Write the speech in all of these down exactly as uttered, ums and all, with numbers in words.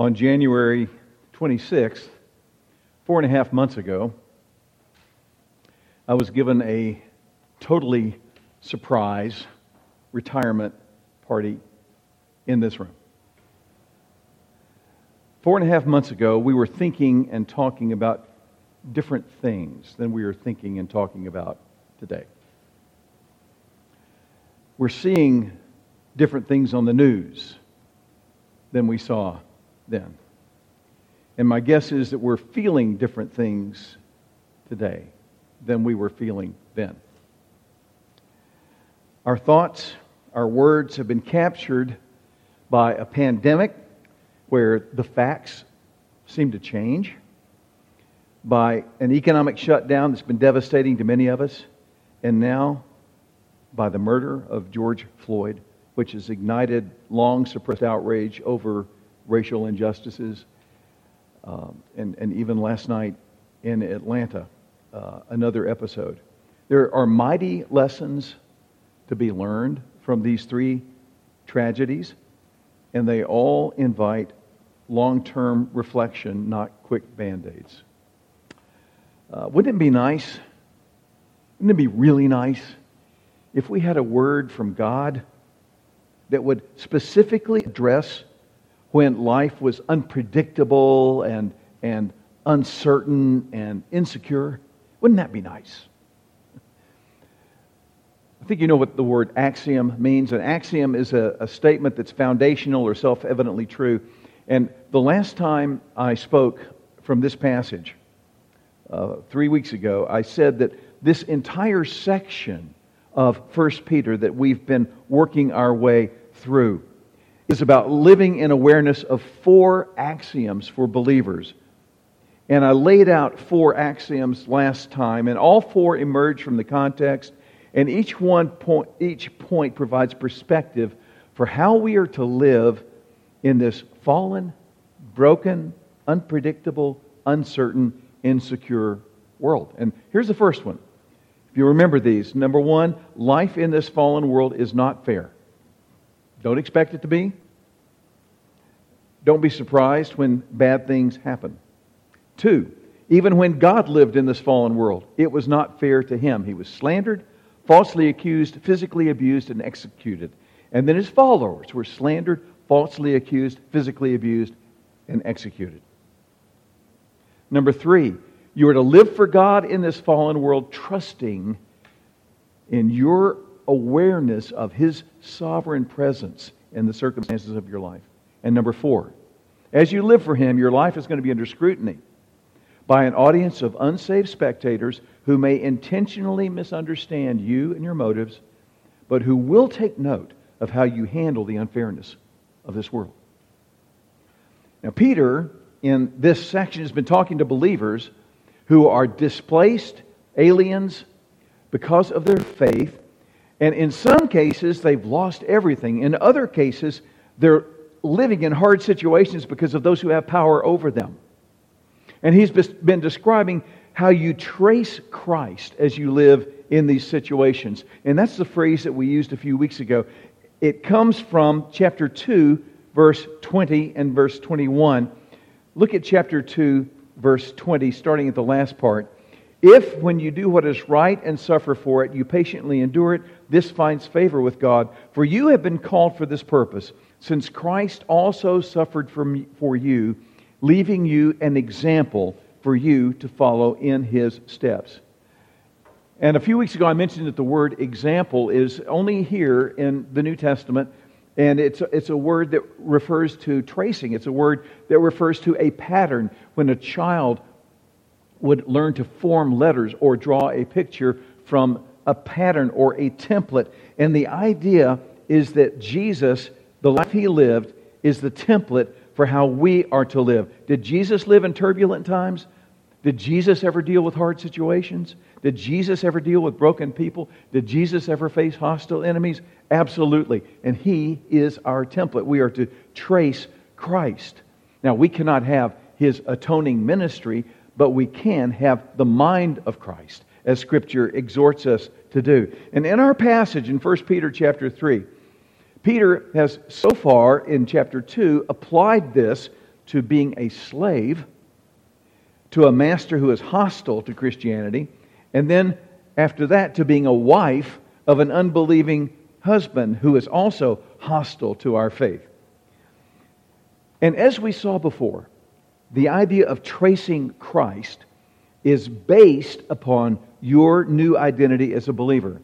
on January twenty-sixth, four and a half months ago, I was given a totally surprise retirement party in this room. Four and a half months ago, we were thinking and talking about different things than we are thinking and talking about today. We're seeing different things on the news than we saw then. And my guess is that we're feeling different things today than we were feeling then. Our thoughts, our words have been captured by a pandemic where the facts seem to change, by an economic shutdown that's been devastating to many of us, and now by the murder of George Floyd, which has ignited long-suppressed outrage over racial injustices. Um, and, and even last night in Atlanta, uh, another episode. There are mighty lessons to be learned from these three tragedies, and they all invite long-term reflection, not quick Band-Aids. Uh, wouldn't it be nice, wouldn't it be really nice, if we had a word from God that would specifically address when life was unpredictable and and uncertain and insecure? Wouldn't that be nice? I think you know what the word axiom means. An axiom is a, a statement that's foundational or self-evidently true. And the last time I spoke from this passage, uh, three weeks ago, I said that this entire section of First Peter that we've been working our way through is about living in awareness of four axioms for believers. And I laid out four axioms last time, and all four emerge from the context, and each one point, each point provides perspective for how we are to live in this fallen, broken, unpredictable, uncertain, insecure world. And here's the first one. If you remember these, number one, life in this fallen world is not fair. Don't expect it to be. Don't be surprised when bad things happen. Two, even when God lived in this fallen world, it was not fair to him. He was slandered, falsely accused, physically abused, and executed. And then his followers were slandered, falsely accused, physically abused, and executed. Number three, you are to live for God in this fallen world, trusting in your awareness of His sovereign presence in the circumstances of your life. And number four, as you live for Him, your life is going to be under scrutiny by an audience of unsaved spectators who may intentionally misunderstand you and your motives, but who will take note of how you handle the unfairness of this world. Now, Peter, in this section, has been talking to believers who are displaced aliens because of their faith. And in some cases, they've lost everything. In other cases, they're living in hard situations because of those who have power over them. And he's been describing how you trace Christ as you live in these situations. And that's the phrase that we used a few weeks ago. It comes from chapter two, verse twenty and verse twenty-one. Look at chapter two, verse twenty, starting at the last part. If, when you do what is right and suffer for it, you patiently endure it, this finds favor with God. For you have been called for this purpose, since Christ also suffered for you, leaving you an example for you to follow in His steps. And a few weeks ago I mentioned that the word example is only here in the New Testament, and it's a, it's a word that refers to tracing. It's a word that refers to a pattern when a child would learn to form letters or draw a picture from a pattern or a template. And the idea is that Jesus, the life He lived, is the template for how we are to live. Did Jesus live in turbulent times? Did Jesus ever deal with hard situations? Did Jesus ever deal with broken people? Did Jesus ever face hostile enemies? Absolutely. And He is our template. We are to trace Christ. Now, we cannot have His atoning ministry, but we can have the mind of Christ, as Scripture exhorts us to do. And in our passage in First Peter chapter three, Peter has so far in chapter two applied this to being a slave to a master who is hostile to Christianity, and then after that to being a wife of an unbelieving husband who is also hostile to our faith. And as we saw before, the idea of tracing Christ is based upon your new identity as a believer.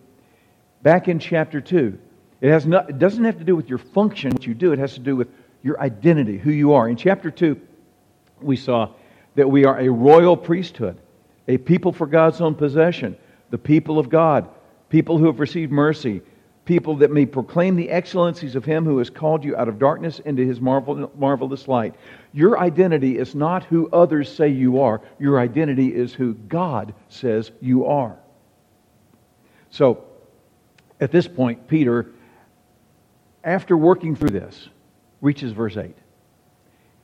Back in chapter two, it has not, it doesn't have to do with your function, what you do. It has to do with your identity, who you are. In chapter two, we saw that we are a royal priesthood, a people for God's own possession, the people of God, people who have received mercy, people that may proclaim the excellencies of Him who has called you out of darkness into His marvel, marvelous light. Your identity is not who others say you are. Your identity is who God says you are. So, at this point, Peter, after working through this, reaches verse eight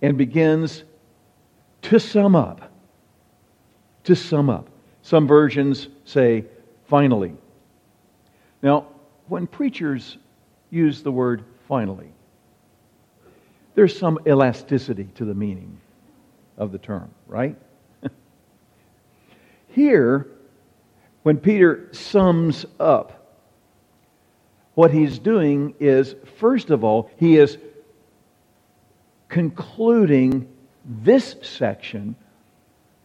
and begins to sum up. To sum up. Some versions say, finally. Now, when preachers use the word finally, there's some elasticity to the meaning of the term, right? Here, when Peter sums up, what he's doing is, first of all, he is concluding this section,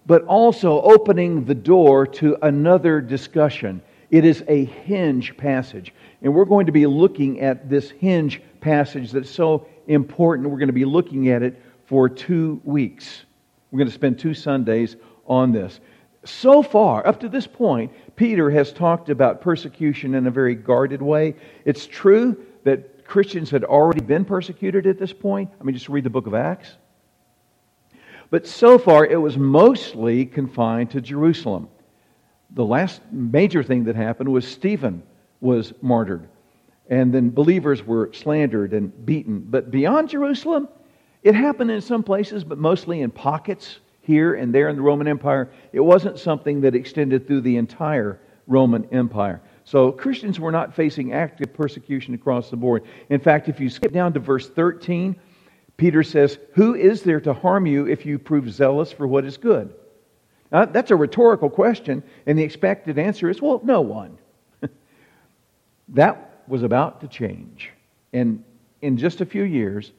but also opening the door to another discussion. It is a hinge passage. And we're going to be looking at this hinge passage that's so important. We're going to be looking at it for two weeks. We're going to spend two Sundays on this. So far, up to this point, Peter has talked about persecution in a very guarded way. It's true that Christians had already been persecuted at this point. I mean, just read the book of Acts. But so far, it was mostly confined to Jerusalem. The last major thing that happened was Stephen was martyred. And then believers were slandered and beaten. But beyond Jerusalem, it happened in some places, but mostly in pockets here and there in the Roman Empire. It wasn't something that extended through the entire Roman Empire. So Christians were not facing active persecution across the board. In fact, if you skip down to verse thirteen, Peter says, "Who is there to harm you if you prove zealous for what is good?" Now, that's a rhetorical question, and the expected answer is, well, no one. That was about to change. And in just a few years,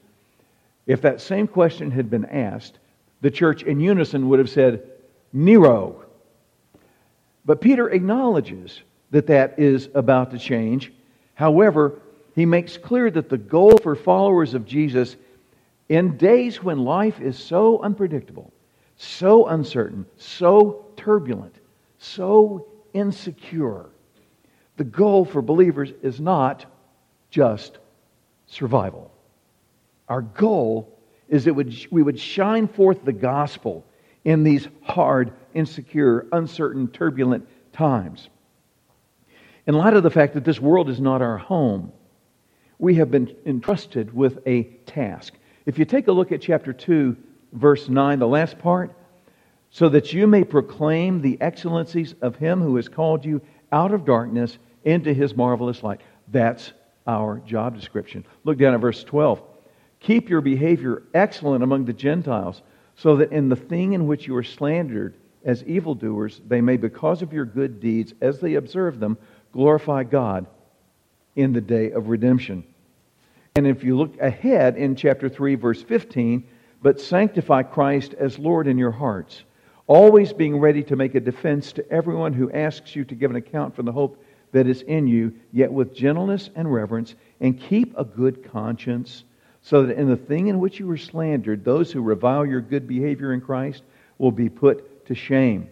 if that same question had been asked, the church in unison would have said, Nero. But Peter acknowledges that that is about to change. However, he makes clear that the goal for followers of Jesus in days when life is so unpredictable, so uncertain, so turbulent, so insecure, the goal for believers is not just survival. Our goal is that we would shine forth the gospel in these hard, insecure, uncertain, turbulent times. In light of the fact that this world is not our home, we have been entrusted with a task. If you take a look at chapter two, verse nine, the last part, so that you may proclaim the excellencies of Him who has called you out of darkness into His marvelous light. That's our job description. Look down at verse twelve. Keep your behavior excellent among the Gentiles, so that in the thing in which you are slandered as evildoers, they may, because of your good deeds, as they observe them, glorify God in the day of redemption. And if you look ahead in chapter three, verse fifteen, but sanctify Christ as Lord in your hearts, always being ready to make a defense to everyone who asks you to give an account for the hope that is in you, yet with gentleness and reverence, and keep a good conscience, so that in the thing in which you were slandered, those who revile your good behavior in Christ will be put to shame.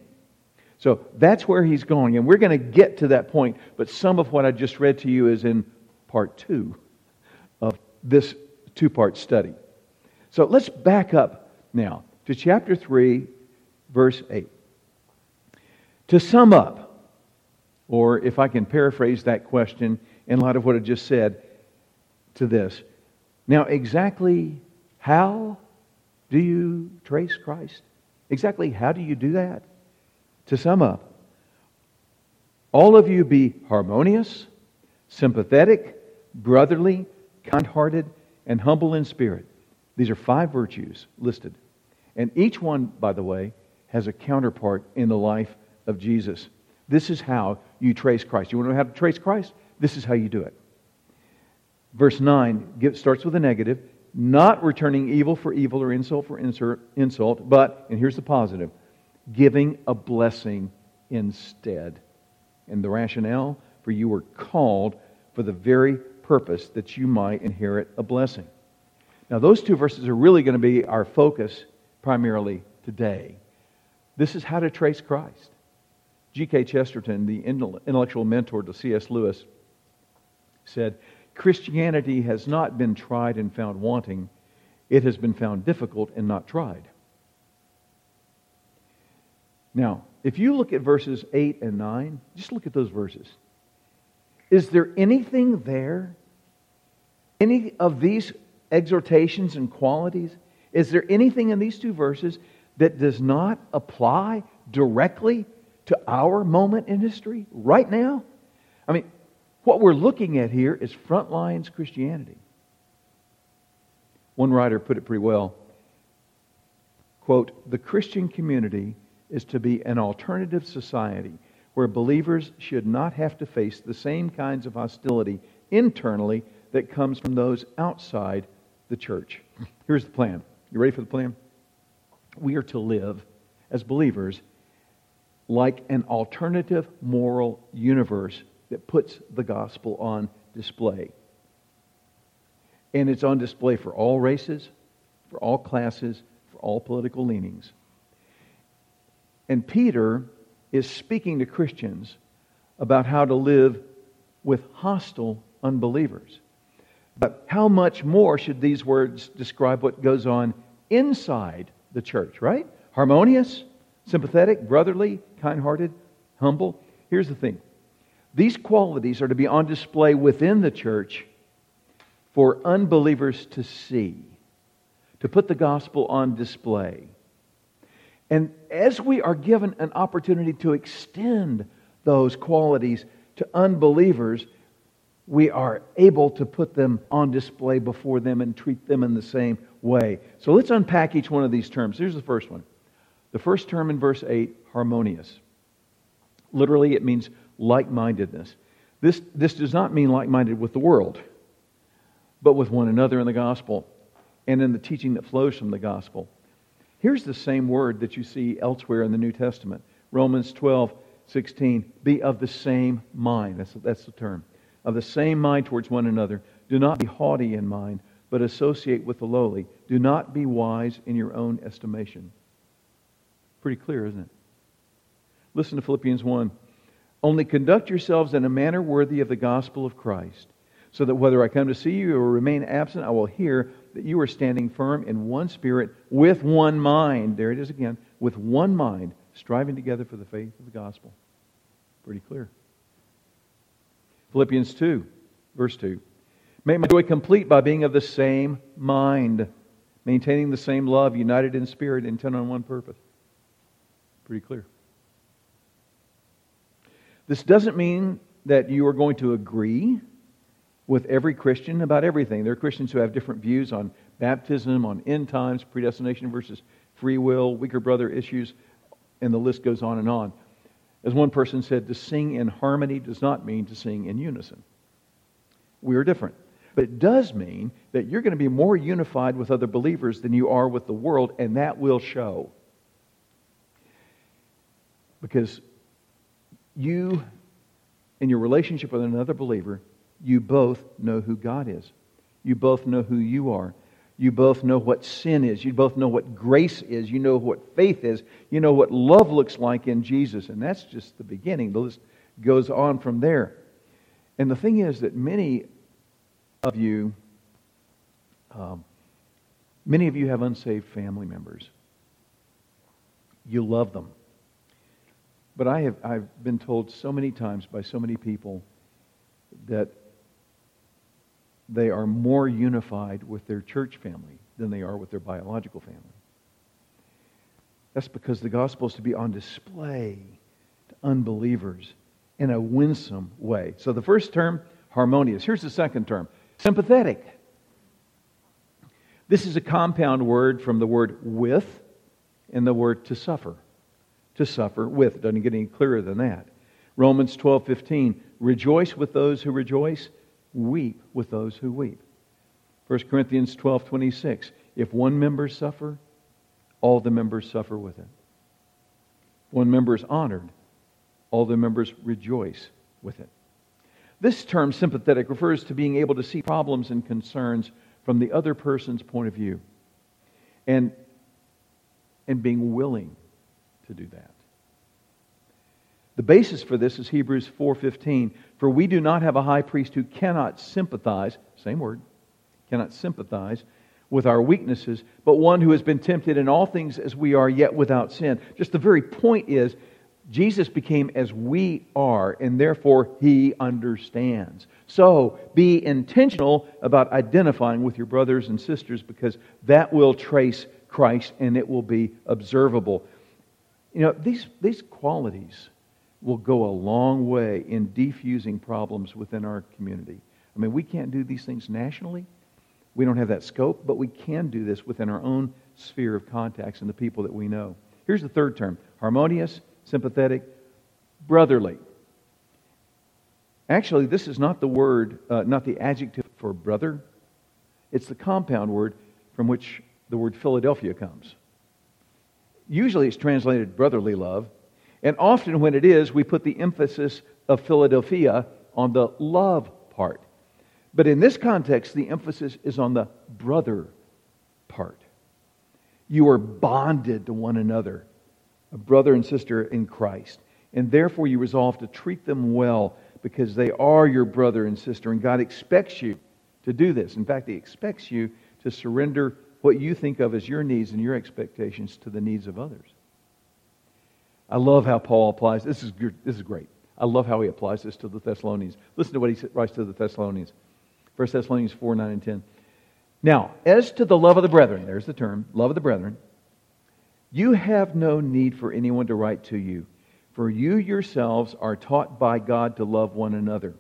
So that's where he's going, and we're going to get to that point, but some of what I just read to you is in part two of this two-part study. So let's back up now to chapter three, verse eight. To sum up, or if I can paraphrase that question in light of what I just said, to this. Now, exactly how do you trace Christ? Exactly how do you do that? To sum up, all of you be harmonious, sympathetic, brotherly, kind-hearted, and humble in spirit. These are five virtues listed. And each one, by the way, has a counterpart in the life of Jesus. This is how you trace Christ. You want to know how to trace Christ? This is how you do it. Verse nine starts with a negative. Not returning evil for evil or insult for insult, but, and here's the positive, giving a blessing instead. And the rationale, for you were called for the very purpose that you might inherit a blessing. Now those two verses are really going to be our focus primarily today. This is how to trace Christ. G K Chesterton, the intellectual mentor to C S Lewis, said, Christianity has not been tried and found wanting. It has been found difficult and not tried. Now, if you look at verses eight and nine, just look at those verses. Is there anything there? Any of these exhortations and qualities? Is there anything in these two verses that does not apply directly to our moment in history right now? I mean, what we're looking at here is frontlines Christianity. One writer put it pretty well. Quote, the Christian community is to be an alternative society where believers should not have to face the same kinds of hostility internally that comes from those outside the church. Here's the plan. You ready for the plan? We are to live as believers like an alternative moral universe that puts the gospel on display. And it's on display for all races, for all classes, for all political leanings. And Peter is speaking to Christians about how to live with hostile unbelievers. But how much more should these words describe what goes on inside the church, right? Harmonious, sympathetic, brotherly, kind-hearted, humble. Here's the thing. These qualities are to be on display within the church for unbelievers to see, to put the gospel on display. And as we are given an opportunity to extend those qualities to unbelievers, we are able to put them on display before them and treat them in the same way. So let's unpack each one of these terms. Here's the first one. The first term in verse eight, harmonious. Literally, it means like-mindedness. This, this does not mean like-minded with the world, but with one another in the gospel and in the teaching that flows from the gospel. Here's the same word that you see elsewhere in the New Testament. Romans twelve sixteen, be of the same mind. That's, that's the term. Of the same mind towards one another. Do not be haughty in mind, but associate with the lowly. Do not be wise in your own estimation. Pretty clear, isn't it? Listen to Philippians one. Only conduct yourselves in a manner worthy of the gospel of Christ, so that whether I come to see you or remain absent, I will hear that you are standing firm in one spirit, with one mind. There it is again. With one mind, striving together for the faith of the gospel. Pretty clear. Philippians two, verse two. Make my joy complete by being of the same mind, maintaining the same love, united in spirit, intent on one purpose. Pretty clear. This doesn't mean that you are going to agree with every Christian about everything. There are Christians who have different views on baptism, on end times, predestination versus free will, weaker brother issues, and the list goes on and on. As one person said, to sing in harmony does not mean to sing in unison. We are different. But it does mean that you're going to be more unified with other believers than you are with the world, and that will show. Because you, in your relationship with another believer, you both know who God is. You both know who you are. You both know what sin is. You both know what grace is. You know what faith is. You know what love looks like in Jesus. And that's just the beginning. The list goes on from there. And the thing is that many of you, um, many of you have unsaved family members. You love them. But I have, I've been told so many times by so many people that they are more unified with their church family than they are with their biological family. That's because the gospel is to be on display to unbelievers in a winsome way. So the first term, harmonious. Here's the second term, sympathetic. This is a compound word from the word with, and the word to suffer. To suffer with. Doesn't get any clearer than that. Romans twelve fifteen. Rejoice with those who rejoice. Weep with those who weep. First Corinthians twelve twenty-six. If one member suffer, all the members suffer with it. One member is honored, all the members rejoice with it. This term, sympathetic, refers to being able to see problems and concerns from the other person's point of view and, and being willing to do that. The basis for this is Hebrews four fifteen. For we do not have a high priest who cannot sympathize, same word, cannot sympathize with our weaknesses, but one who has been tempted in all things as we are, yet without sin. Just the very point is, Jesus became as we are, and therefore He understands. So, be intentional about identifying with your brothers and sisters, because that will trace Christ, and it will be observable. You know, these, these qualities will go a long way in defusing problems within our community. I mean, we can't do these things nationally. We don't have that scope, but we can do this within our own sphere of contacts and the people that we know. Here's the third term: harmonious, sympathetic, brotherly. Actually, this is not the word, uh, not the adjective for brother. It's the compound word from which the word Philadelphia comes. Usually it's translated brotherly love, and often when it is, we put the emphasis of Philadelphia on the love part. But in this context, the emphasis is on the brother part. You are bonded to one another, a brother and sister in Christ. And therefore you resolve to treat them well because they are your brother and sister. And God expects you to do this. In fact, He expects you to surrender what you think of as your needs and your expectations to the needs of others. I love how Paul applies. This is good. This is great. I love how he applies this to the Thessalonians. Listen to what he writes to the Thessalonians. First Thessalonians four, nine, and ten. Now, as to the love of the brethren, there's the term, love of the brethren, you have no need for anyone to write to you, for you yourselves are taught by God to love one another.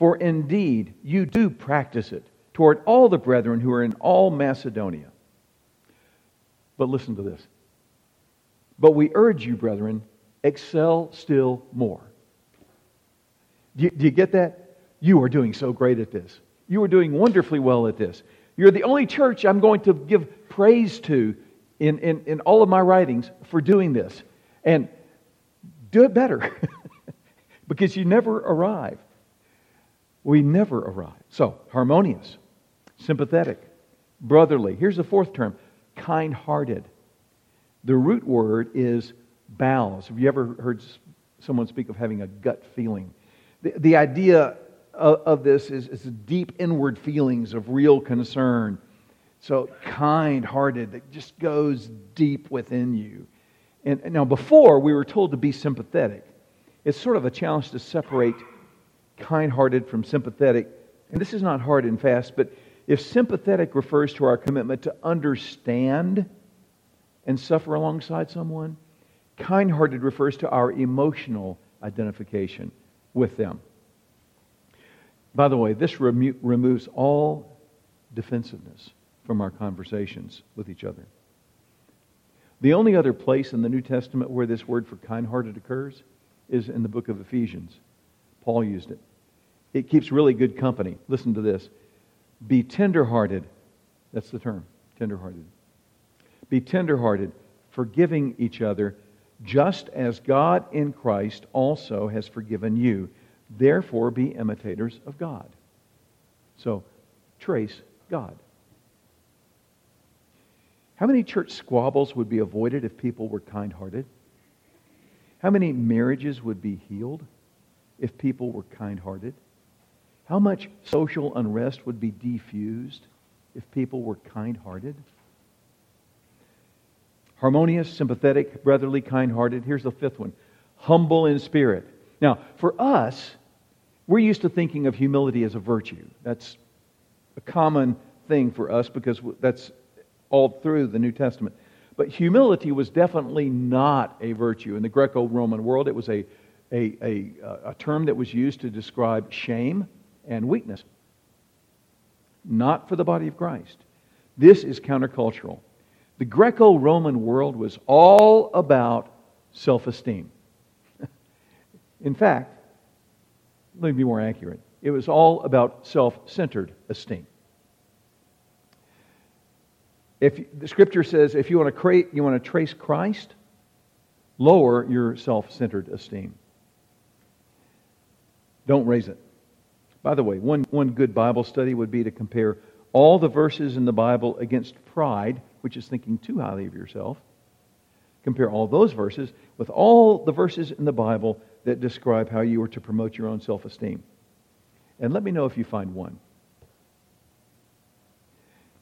For indeed, you do practice it toward all the brethren who are in all Macedonia. But listen to this. But we urge you, brethren, excel still more. Do you, do you get that? You are doing so great at this. You are doing wonderfully well at this. You're the only church I'm going to give praise to in, in, in all of my writings for doing this. And do it better. Because you never arrive. We never arrive. So, harmonious, sympathetic, brotherly. Here's the fourth term, kind-hearted. The root word is bowels. Have you ever heard someone speak of having a gut feeling? The, the idea of this is, is deep inward feelings of real concern. So kind-hearted, that just goes deep within you. And, and now before, we were told to be sympathetic. It's sort of a challenge to separate kind-hearted from sympathetic. And this is not hard and fast, but if sympathetic refers to our commitment to understand and suffer alongside someone, kind-hearted refers to our emotional identification with them. By the way, this remo- removes all defensiveness from our conversations with each other. The only other place in the New Testament where this word for kind-hearted occurs is in the book of Ephesians. Paul used it. It keeps really good company. Listen to this. Be tender-hearted. That's the term, tender-hearted. Be tender-hearted, forgiving each other, just as God in Christ also has forgiven you. Therefore, be imitators of God. So, trace God. How many church squabbles would be avoided if people were kind-hearted? How many marriages would be healed if people were kind-hearted? How much social unrest would be defused if people were kind-hearted? Harmonious, sympathetic, brotherly, kind-hearted. Here's the fifth one. Humble in spirit. Now, for us, we're used to thinking of humility as a virtue. That's a common thing for us because that's all through the New Testament. But humility was definitely not a virtue. In the Greco-Roman world, it was a, a, a, a term that was used to describe shame and weakness. Not for the body of Christ. This is countercultural. The Greco-Roman world was all about self-esteem. In fact, let me be more accurate. It was all about self-centered esteem. If the Scripture says, if you want to create, you want to trace Christ, lower your self-centered esteem. Don't raise it. By the way, one, one good Bible study would be to compare all the verses in the Bible against pride, which is thinking too highly of yourself. Compare all those verses with all the verses in the Bible that describe how you are to promote your own self-esteem. And let me know if you find one.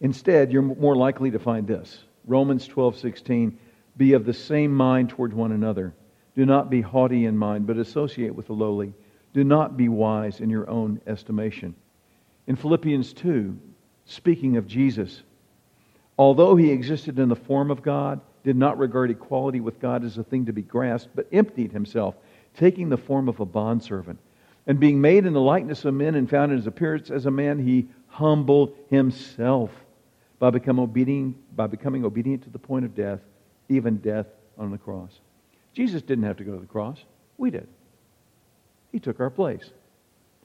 Instead, you're more likely to find this. Romans twelve sixteen, be of the same mind toward one another. Do not be haughty in mind, but associate with the lowly. Do not be wise in your own estimation. In Philippians two, speaking of Jesus, although he existed in the form of God, did not regard equality with God as a thing to be grasped, but emptied himself, taking the form of a bondservant. And being made in the likeness of men and found in his appearance as a man, he humbled himself by, become obedient, by becoming obedient to the point of death, even death on the cross. Jesus didn't have to go to the cross. We did. He took our place.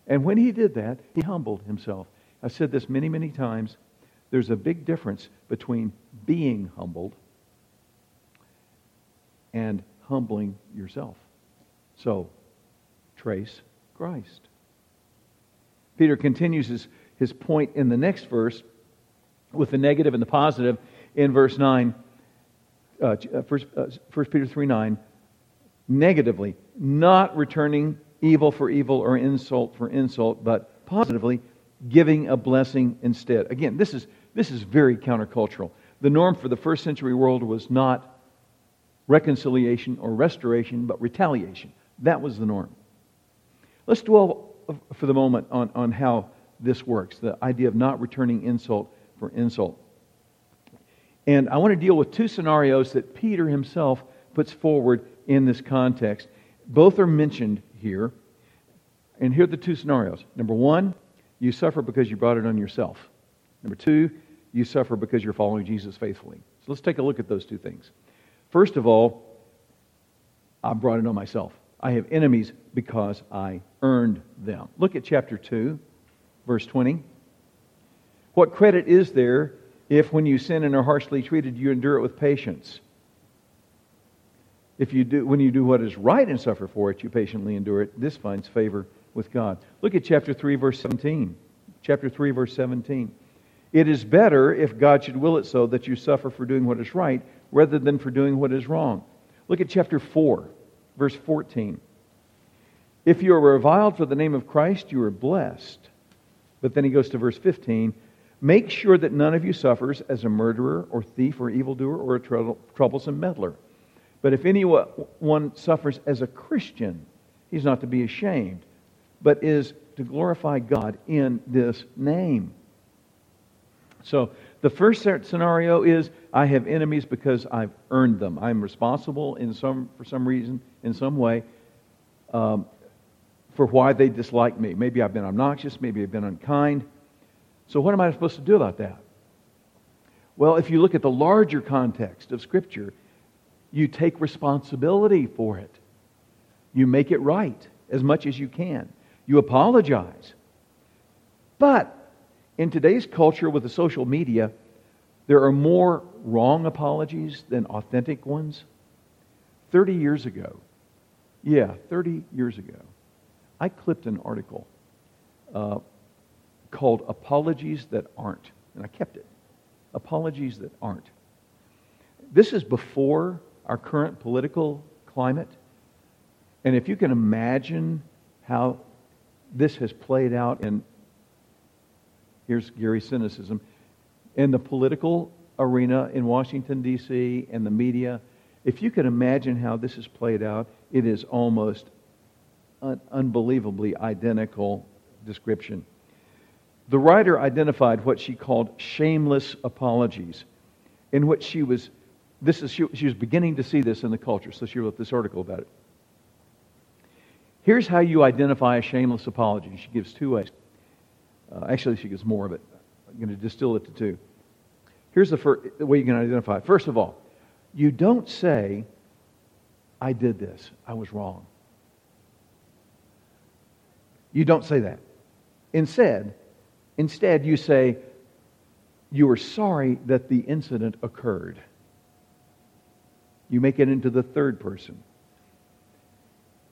And when he did that, he humbled himself. I've said this many, many times. There's a big difference between being humbled and humbling yourself. So, trace Christ. Peter continues his, his point in the next verse with the negative and the positive in verse nine, uh, First, uh, First Peter three nine, negatively, not returning evil for evil or insult for insult, but positively giving a blessing instead. Again, this is this is very countercultural. The norm for the first century world was not reconciliation or restoration, but retaliation. That was the norm. Let's dwell for the moment on, on how this works, the idea of not returning insult for insult. And I want to deal with two scenarios that Peter himself puts forward in this context. Both are mentioned here. And here are the two scenarios. Number one, you suffer because you brought it on yourself. Number two, you suffer because you're following Jesus faithfully. So let's take a look at those two things. First of all, I brought it on myself. I have enemies because I earned them. Look at chapter two, verse twenty. What credit is there if when you sin and are harshly treated, you endure it with patience? If you do, when you do what is right and suffer for it, you patiently endure it. This finds favor with God. Look at chapter three, verse seventeen. Chapter three, verse seventeen. It is better, if God should will it so, that you suffer for doing what is right rather than for doing what is wrong. Look at chapter four, verse fourteen. If you are reviled for the name of Christ, you are blessed. But then he goes to verse fifteen. Make sure that none of you suffers as a murderer or thief or evildoer or a trou- troublesome meddler. But if anyone suffers as a Christian, he's not to be ashamed, but is to glorify God in this name. So the first scenario is I have enemies because I've earned them. I'm responsible in some for some reason, in some way, um, for why they dislike me. Maybe I've been obnoxious. Maybe I've been unkind. So what am I supposed to do about that? Well, if you look at the larger context of Scripture, you take responsibility for it. You make it right as much as you can. You apologize. But in today's culture with the social media, there are more wrong apologies than authentic ones. thirty years ago, yeah, thirty years ago, I clipped an article uh, called Apologies That Aren't, and I kept it. Apologies That Aren't. This is before our current political climate. And if you can imagine how this has played out in, here's Gary's cynicism, in the political arena in Washington, D C, and the media, if you can imagine how this has played out, it is almost an unbelievably identical description. The writer identified what she called shameless apologies, in which she was, this is she, she was beginning to see this in the culture, so she wrote this article about it. Here's how you identify a shameless apology. She gives two ways. Uh, actually, she gives more of it. I'm going to distill it to two. Here's the, first, the way you can identify. First of all, you don't say, I did this, I was wrong. You don't say that. Instead, instead you say, you are sorry that the incident occurred. You make it into the third person.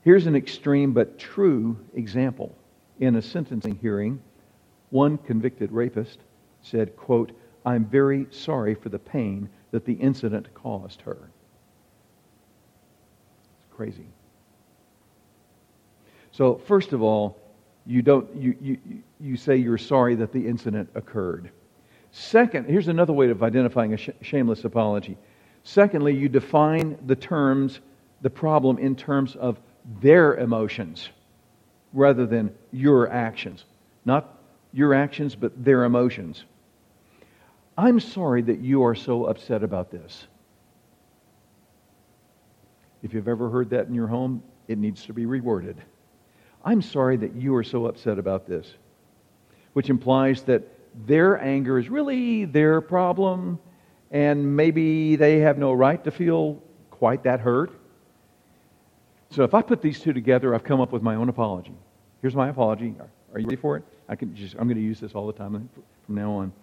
Here's an extreme but true example. In a sentencing hearing, one convicted rapist said, quote, I'm very sorry for the pain that the incident caused her. It's crazy. So, first of all, you don't you you you say you're sorry that the incident occurred. Second, here's another way of identifying a sh- shameless apology. Secondly, you define the terms, the problem in terms of their emotions rather than your actions. Not your actions, but their emotions. I'm sorry that you are so upset about this. If you've ever heard that in your home, it needs to be reworded. I'm sorry that you are so upset about this, which implies that their anger is really their problem, and maybe they have no right to feel quite that hurt. So if I put these two together, I've come up with my own apology. Here's my apology. Are you ready for it? I can just, I'm going to use this all the time from now on.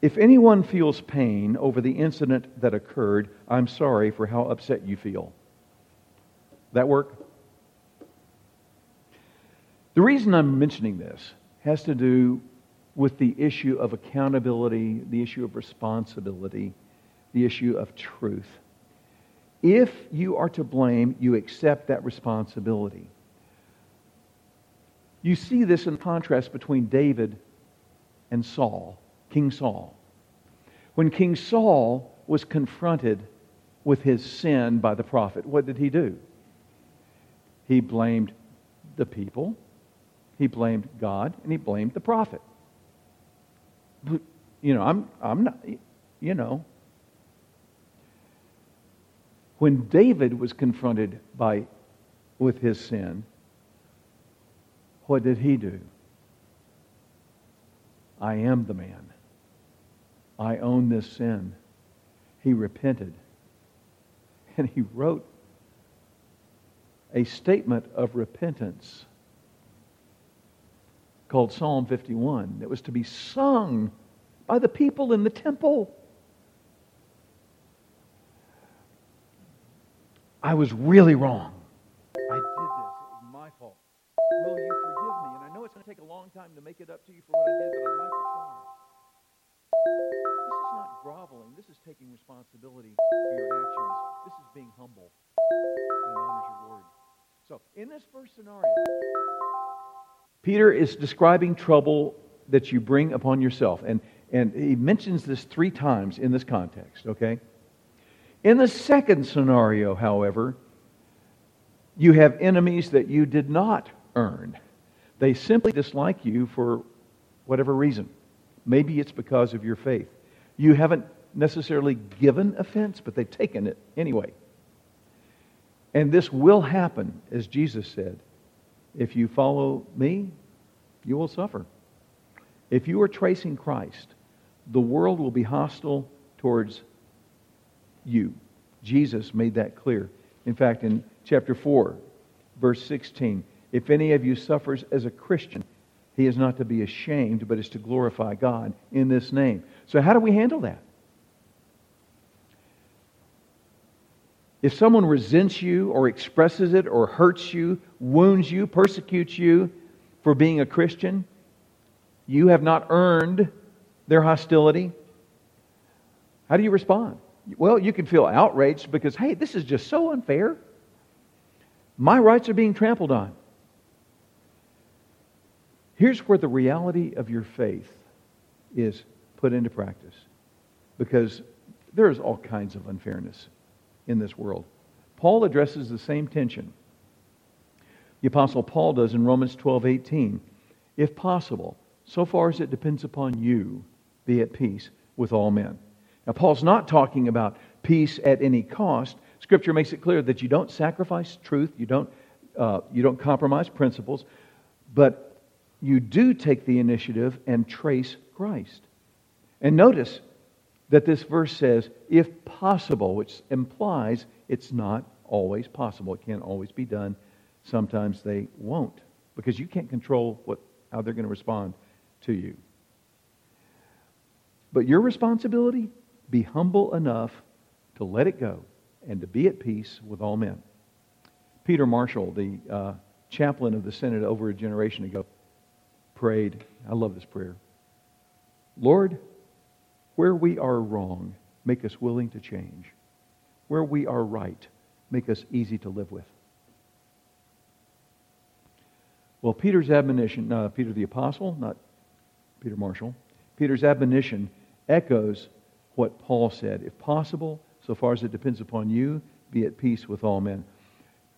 If anyone feels pain over the incident that occurred, I'm sorry for how upset you feel. That work? The reason I'm mentioning this has to do with the issue of accountability, the issue of responsibility, the issue of truth. If you are to blame, you accept that responsibility. You see this in contrast between David and Saul. King Saul. When King Saul was confronted with his sin by the prophet, what did he do? He blamed the people, he blamed God, and he blamed the prophet. You know, I'm, I'm not, you know. When David was confronted by, with his sin, what did he do? I am the man. I own this sin. He repented. And he wrote a statement of repentance called Psalm fifty-one that was to be sung by the people in the temple. I was really wrong. I did this. It was my fault. Will you forgive me? And I know it's going to take a long time to make it up to you for what I did, but I'd like to try. This is not groveling. This is taking responsibility for your actions. This is being humble and honors your Lord. So, in this first scenario, Peter is describing trouble that you bring upon yourself. And, and he mentions this three times in this context, okay? In the second scenario, however, you have enemies that you did not earn. They simply dislike you for whatever reason. Maybe it's because of your faith. You haven't necessarily given offense, but they've taken it anyway. And this will happen, as Jesus said. If you follow me, you will suffer. If you are tracing Christ, the world will be hostile towards you. Jesus made that clear. In fact, in chapter four, verse sixteen, if any of you suffers as a Christian, he is not to be ashamed, but is to glorify God in this name. So how do we handle that? If someone resents you or expresses it or hurts you, wounds you, persecutes you for being a Christian, you have not earned their hostility. How do you respond? Well, you can feel outraged because, hey, this is just so unfair. My rights are being trampled on. Here's where the reality of your faith is put into practice, because there is all kinds of unfairness in this world. Paul addresses the same tension. The Apostle Paul does in Romans twelve eighteen. If possible, so far as it depends upon you, be at peace with all men. Now, Paul's not talking about peace at any cost. Scripture makes it clear that you don't sacrifice truth, you don't uh, you don't compromise principles, but you do take the initiative and trace Christ. And notice, that this verse says, if possible, which implies it's not always possible. It can't always be done. Sometimes they won't, because you can't control what how they're going to respond to you. But your responsibility, be humble enough to let it go and to be at peace with all men. Peter Marshall, the uh, chaplain of the Synod over a generation ago, prayed, I love this prayer, Lord, where we are wrong, make us willing to change. Where we are right, make us easy to live with. Well, Peter's admonition, no, Peter the Apostle, not Peter Marshall, Peter's admonition echoes what Paul said. If possible, so far as it depends upon you, be at peace with all men.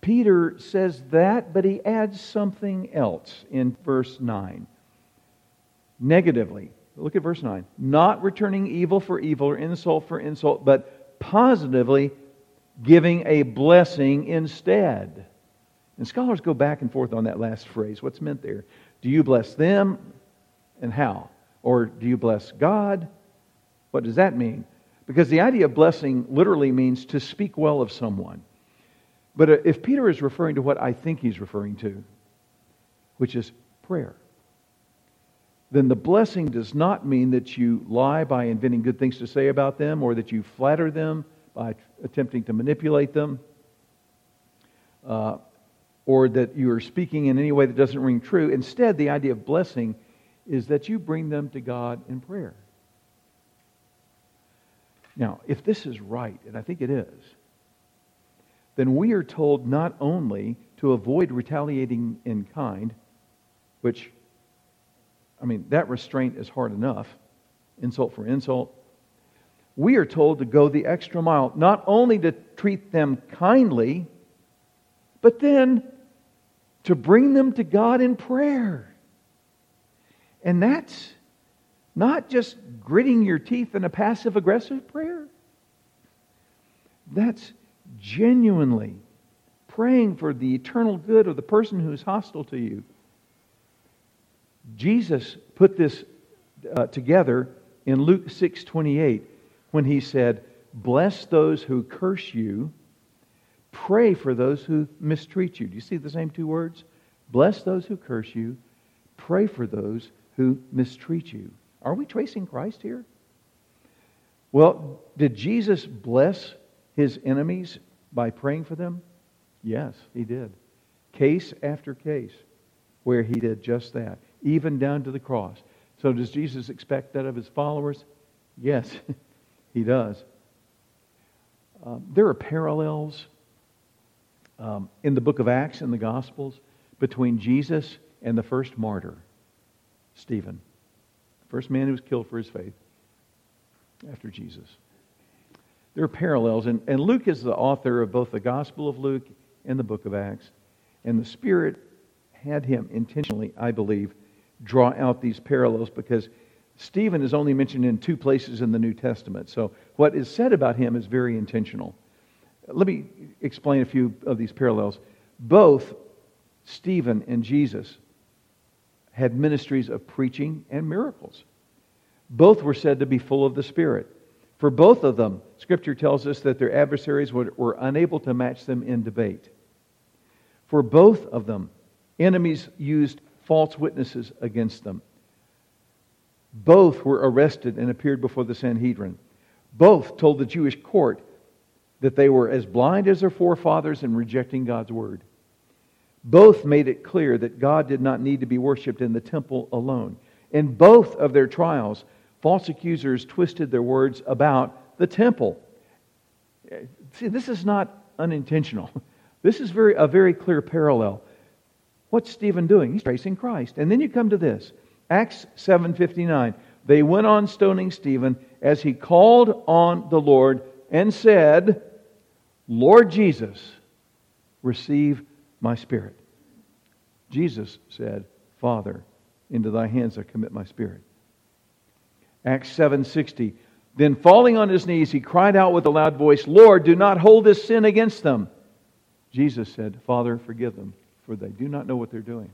Peter says that, but he adds something else in verse nine. Negatively, look at verse nine. Not returning evil for evil or insult for insult, but positively giving a blessing instead. And scholars go back and forth on that last phrase. What's meant there? Do you bless them? And how? Or do you bless God? What does that mean? Because the idea of blessing literally means to speak well of someone. But if Peter is referring to what I think he's referring to, which is prayer, then the blessing does not mean that you lie by inventing good things to say about them, or that you flatter them by attempting to manipulate them, uh, or that you are speaking in any way that doesn't ring true. Instead, the idea of blessing is that you bring them to God in prayer. Now, if this is right, and I think it is, then we are told not only to avoid retaliating in kind, which, I mean, that restraint is hard enough, insult for insult. We are told to go the extra mile, not only to treat them kindly, but then to bring them to God in prayer. And that's not just gritting your teeth in a passive-aggressive prayer. That's genuinely praying for the eternal good of the person who is hostile to you. Jesus put this uh, together in Luke six twenty-eight when he said, bless those who curse you, pray for those who mistreat you. Do you see the same two words? Bless those who curse you, pray for those who mistreat you. Are we tracing Christ here? Well, did Jesus bless His enemies by praying for them? Yes, He did. Case after case where He did just that, even down to the cross. So does Jesus expect that of His followers? Yes, He does. Um, there are parallels um, in the book of Acts, in the Gospels, between Jesus and the first martyr, Stephen. The first man who was killed for his faith after Jesus. There are parallels, and, and Luke is the author of both the Gospel of Luke and the book of Acts. And the Spirit had him intentionally, I believe, draw out these parallels, because Stephen is only mentioned in two places in the New Testament. So what is said about him is very intentional. Let me explain a few of these parallels. Both Stephen and Jesus had ministries of preaching and miracles. Both were said to be full of the Spirit. For both of them, Scripture tells us that their adversaries were, were unable to match them in debate. For both of them, enemies used false witnesses against them. Both were arrested and appeared before the Sanhedrin. Both told the Jewish court that they were as blind as their forefathers in rejecting God's Word. Both made it clear that God did not need to be worshipped in the temple alone. In both of their trials, false accusers twisted their words about the temple. See, this is not unintentional. This is very a very clear parallel. What's Stephen doing? He's tracing Christ. And then you come to this. Acts seven fifty-nine. They went on stoning Stephen as he called on the Lord and said, Lord Jesus, receive my spirit. Jesus said, Father, into thy hands I commit my spirit. Acts seven sixty. Then falling on his knees, he cried out with a loud voice, Lord, do not hold this sin against them. Jesus said, Father, forgive them, for they do not know what they're doing.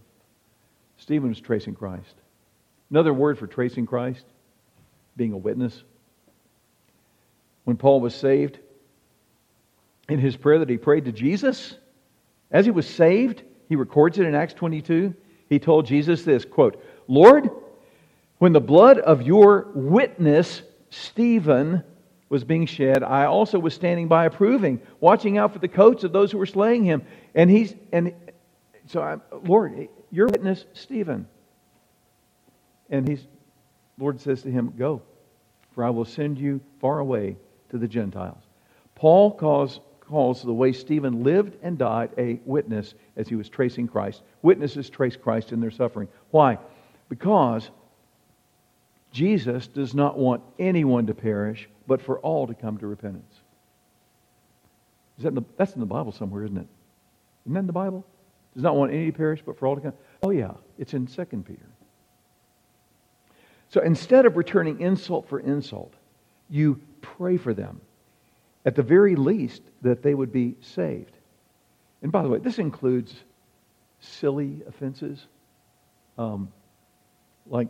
Stephen was tracing Christ. Another word for tracing Christ, being a witness. when Paul was saved, in his prayer that he prayed to Jesus, as he was saved, he records it in Acts twenty-two, he told Jesus this, quote, "Lord, when the blood of your witness, Stephen, was being shed, I also was standing by approving, watching out for the coats of those who were slaying him." And he's and so, I'm, Lord, your witness, Stephen. And he's, Lord says to him, "Go, for I will send you far away to the Gentiles." Paul calls, calls the way Stephen lived and died a witness as he was tracing Christ. Witnesses trace Christ in their suffering. Why? Because Jesus does not want anyone to perish, but for all to come to repentance. Is that in the, that's in the Bible somewhere, isn't it? Isn't that in the Bible? Does not want any to perish, but for all to come. Oh yeah, it's in Second Peter. So instead of returning insult for insult, you pray for them, at the very least, that they would be saved. And by the way, this includes silly offenses, um, like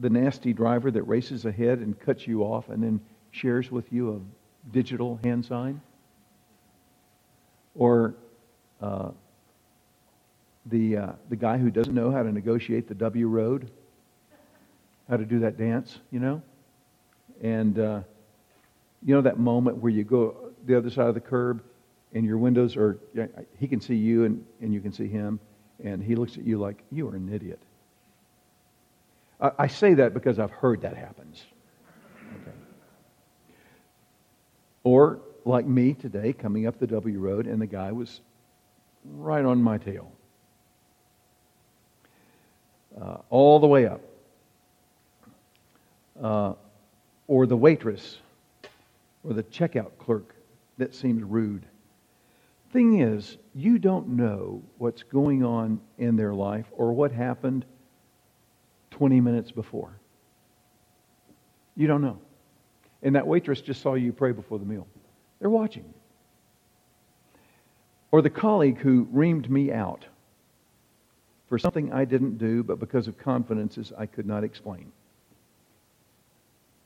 the nasty driver that races ahead and cuts you off and then shares with you a digital hand sign, or uh, the uh, the guy who doesn't know how to negotiate the W road, how to do that dance, you know, and uh, you know that moment where you go the other side of the curb and your windows are, he can see you and, and you can see him, and he looks at you like you are an idiot. I, I say that because I've heard that happens. Okay. Or like me today coming up the W road, and the guy was right on my tail, uh, all the way up. Uh, or the waitress, or the checkout clerk that seems rude. Thing is, you don't know what's going on in their life or what happened twenty minutes before. You don't know. And that waitress just saw you pray before the meal. They're watching you. Or the colleague who reamed me out for something I didn't do, but because of confidences I could not explain.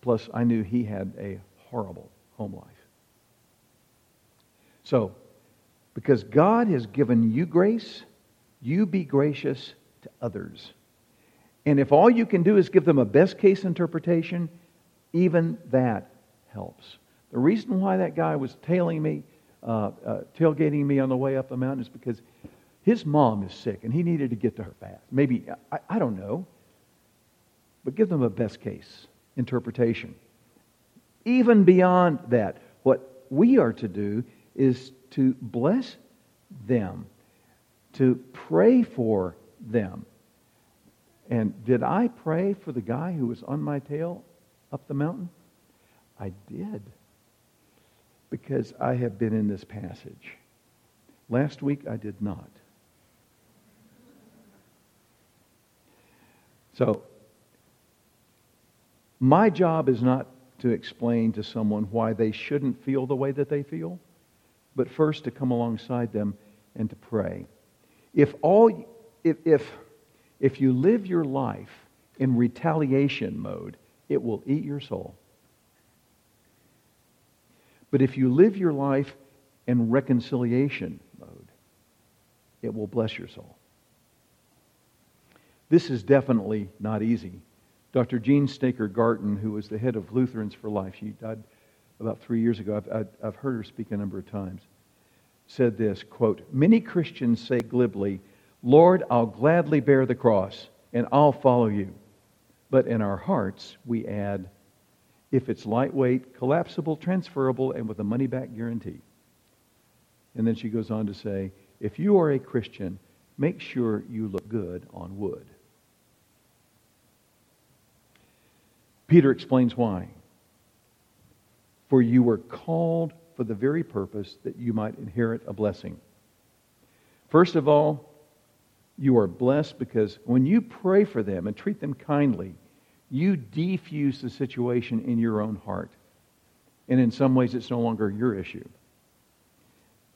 Plus, I knew he had a horrible home life. So, because God has given you grace, you be gracious to others. And if all you can do is give them a best case interpretation, even that helps. The reason why that guy was tailing me, uh, uh, tailgating me on the way up the mountain is because his mom is sick and he needed to get to her fast. Maybe, I, I don't know. But give them a best case interpretation. Even beyond that, what we are to do is to bless them, to pray for them. And did I pray for the guy who was on my tail up the mountain? I did, because I have been in this passage. Last week I did not. So, my job is not to explain to someone why they shouldn't feel the way that they feel, but first to come alongside them and to pray. If all, if if, if you live your life in retaliation mode, it will eat your soul. But if you live your life in reconciliation mode, it will bless your soul. This is definitely not easy. Doctor Jean Staker Garton, who was the head of Lutherans for Life, she died about three years ago. I've, I've, I've heard her speak a number of times, said this, quote, "Many Christians say glibly, 'Lord, I'll gladly bear the cross and I'll follow you.' But in our hearts, we add, 'If it's lightweight, collapsible, transferable, and with a money-back guarantee.'" And then she goes on to say, "If you are a Christian, make sure you look good on wood." Peter explains why. "For you were called for the very purpose that you might inherit a blessing." First of all, you are blessed because when you pray for them and treat them kindly, you defuse the situation in your own heart. And in some ways, it's no longer your issue.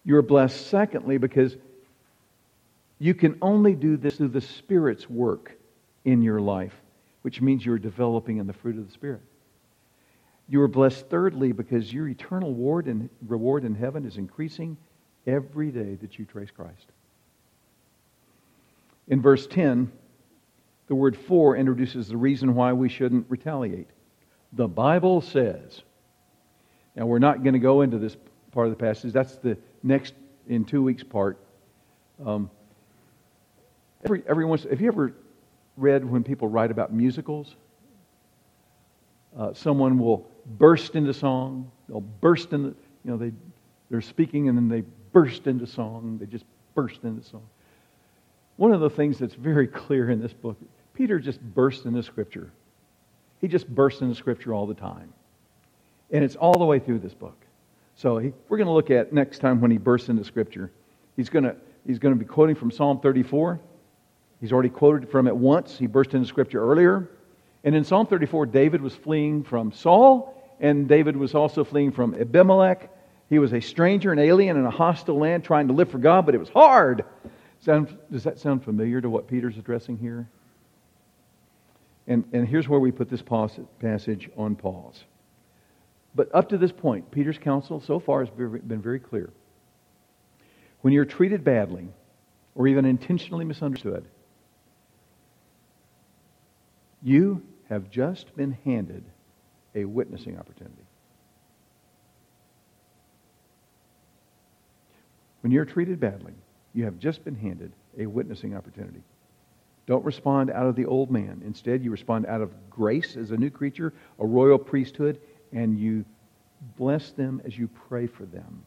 You're blessed, secondly, because you can only do this through the Spirit's work in your life, which means you're developing in the fruit of the Spirit. You are blessed, thirdly, because your eternal reward in, reward in heaven is increasing every day that you trace Christ. In verse ten, the word for introduces the reason why we shouldn't retaliate. The Bible says. Now, we're not going to go into this part of the passage. That's the next, in two weeks, part. Um, every, every once, have you ever read when people write about musicals? Uh, someone will burst into song. They'll burst into, you know, they, they're speaking and then they burst into song. They just burst into song. One of the things that's very clear in this book, Peter just burst into Scripture. He just bursts into Scripture all the time. And it's all the way through this book. So he, we're going to look at next time when he bursts into Scripture. He's going to he's going to be quoting from Psalm thirty-four. He's already quoted from it once. He burst into Scripture earlier. And in Psalm thirty-four, David was fleeing from Saul, and David was also fleeing from Abimelech. He was a stranger, an alien in a hostile land, trying to live for God, but it was hard. Sound, does that sound familiar to what Peter's addressing here? And, and here's where we put this passage on pause. But up to this point, Peter's counsel so far has been very clear. When you're treated badly, or even intentionally misunderstood, you have just been handed a witnessing opportunity. When you're treated badly, you have just been handed a witnessing opportunity. Don't respond out of the old man. Instead, you respond out of grace as a new creature, a royal priesthood, and you bless them as you pray for them.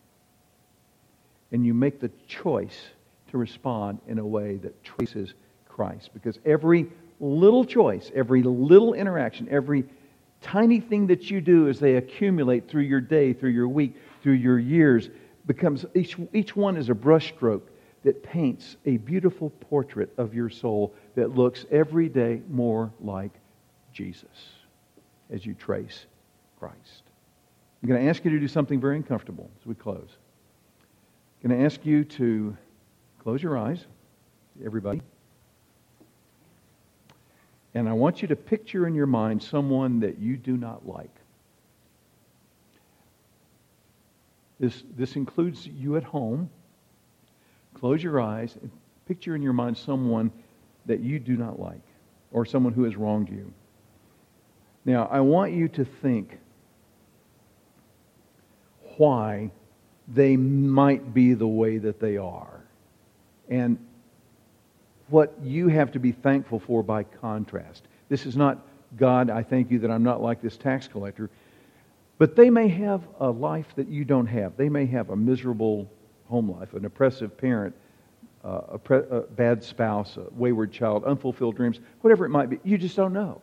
And you make the choice to respond in a way that traces Christ. Because every little choice, every little interaction, every tiny thing that you do as they accumulate through your day, through your week, through your years, becomes each, each one is a brushstroke that paints a beautiful portrait of your soul that looks every day more like Jesus as you trace Christ. I'm going to ask you to do something very uncomfortable as we close. I'm going to ask you to close your eyes, everybody. And I want you to picture in your mind someone that you do not like. This, this includes you at home. Close your eyes and picture in your mind someone that you do not like, or someone who has wronged you. Now, I want you to think why they might be the way that they are, and what you have to be thankful for by contrast. This is not, God, I thank you that I'm not like this tax collector. But they may have a life that you don't have. They may have a miserable home life, an oppressive parent, uh, a, pre- a bad spouse, a wayward child, unfulfilled dreams, whatever it might be. You just don't know.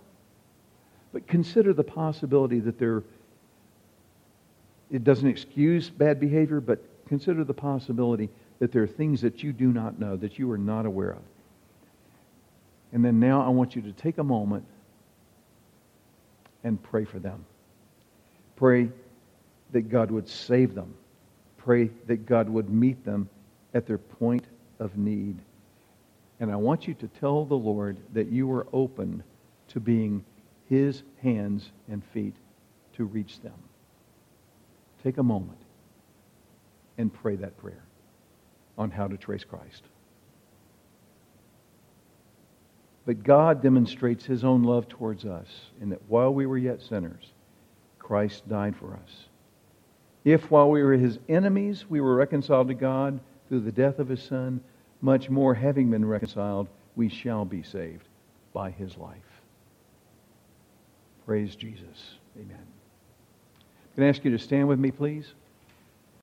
But consider the possibility that there, it doesn't excuse bad behavior, but consider the possibility that there are things that you do not know, that you are not aware of. And then now I want you to take a moment and pray for them. Pray that God would save them. Pray that God would meet them at their point of need. And I want you to tell the Lord that you are open to being His hands and feet to reach them. Take a moment and pray that prayer on how to trace Christ. But God demonstrates His own love towards us in that while we were yet sinners, Christ died for us. If while we were His enemies, we were reconciled to God through the death of His Son, much more having been reconciled, we shall be saved by His life. Praise Jesus. Amen. Can I ask you to stand with me, please?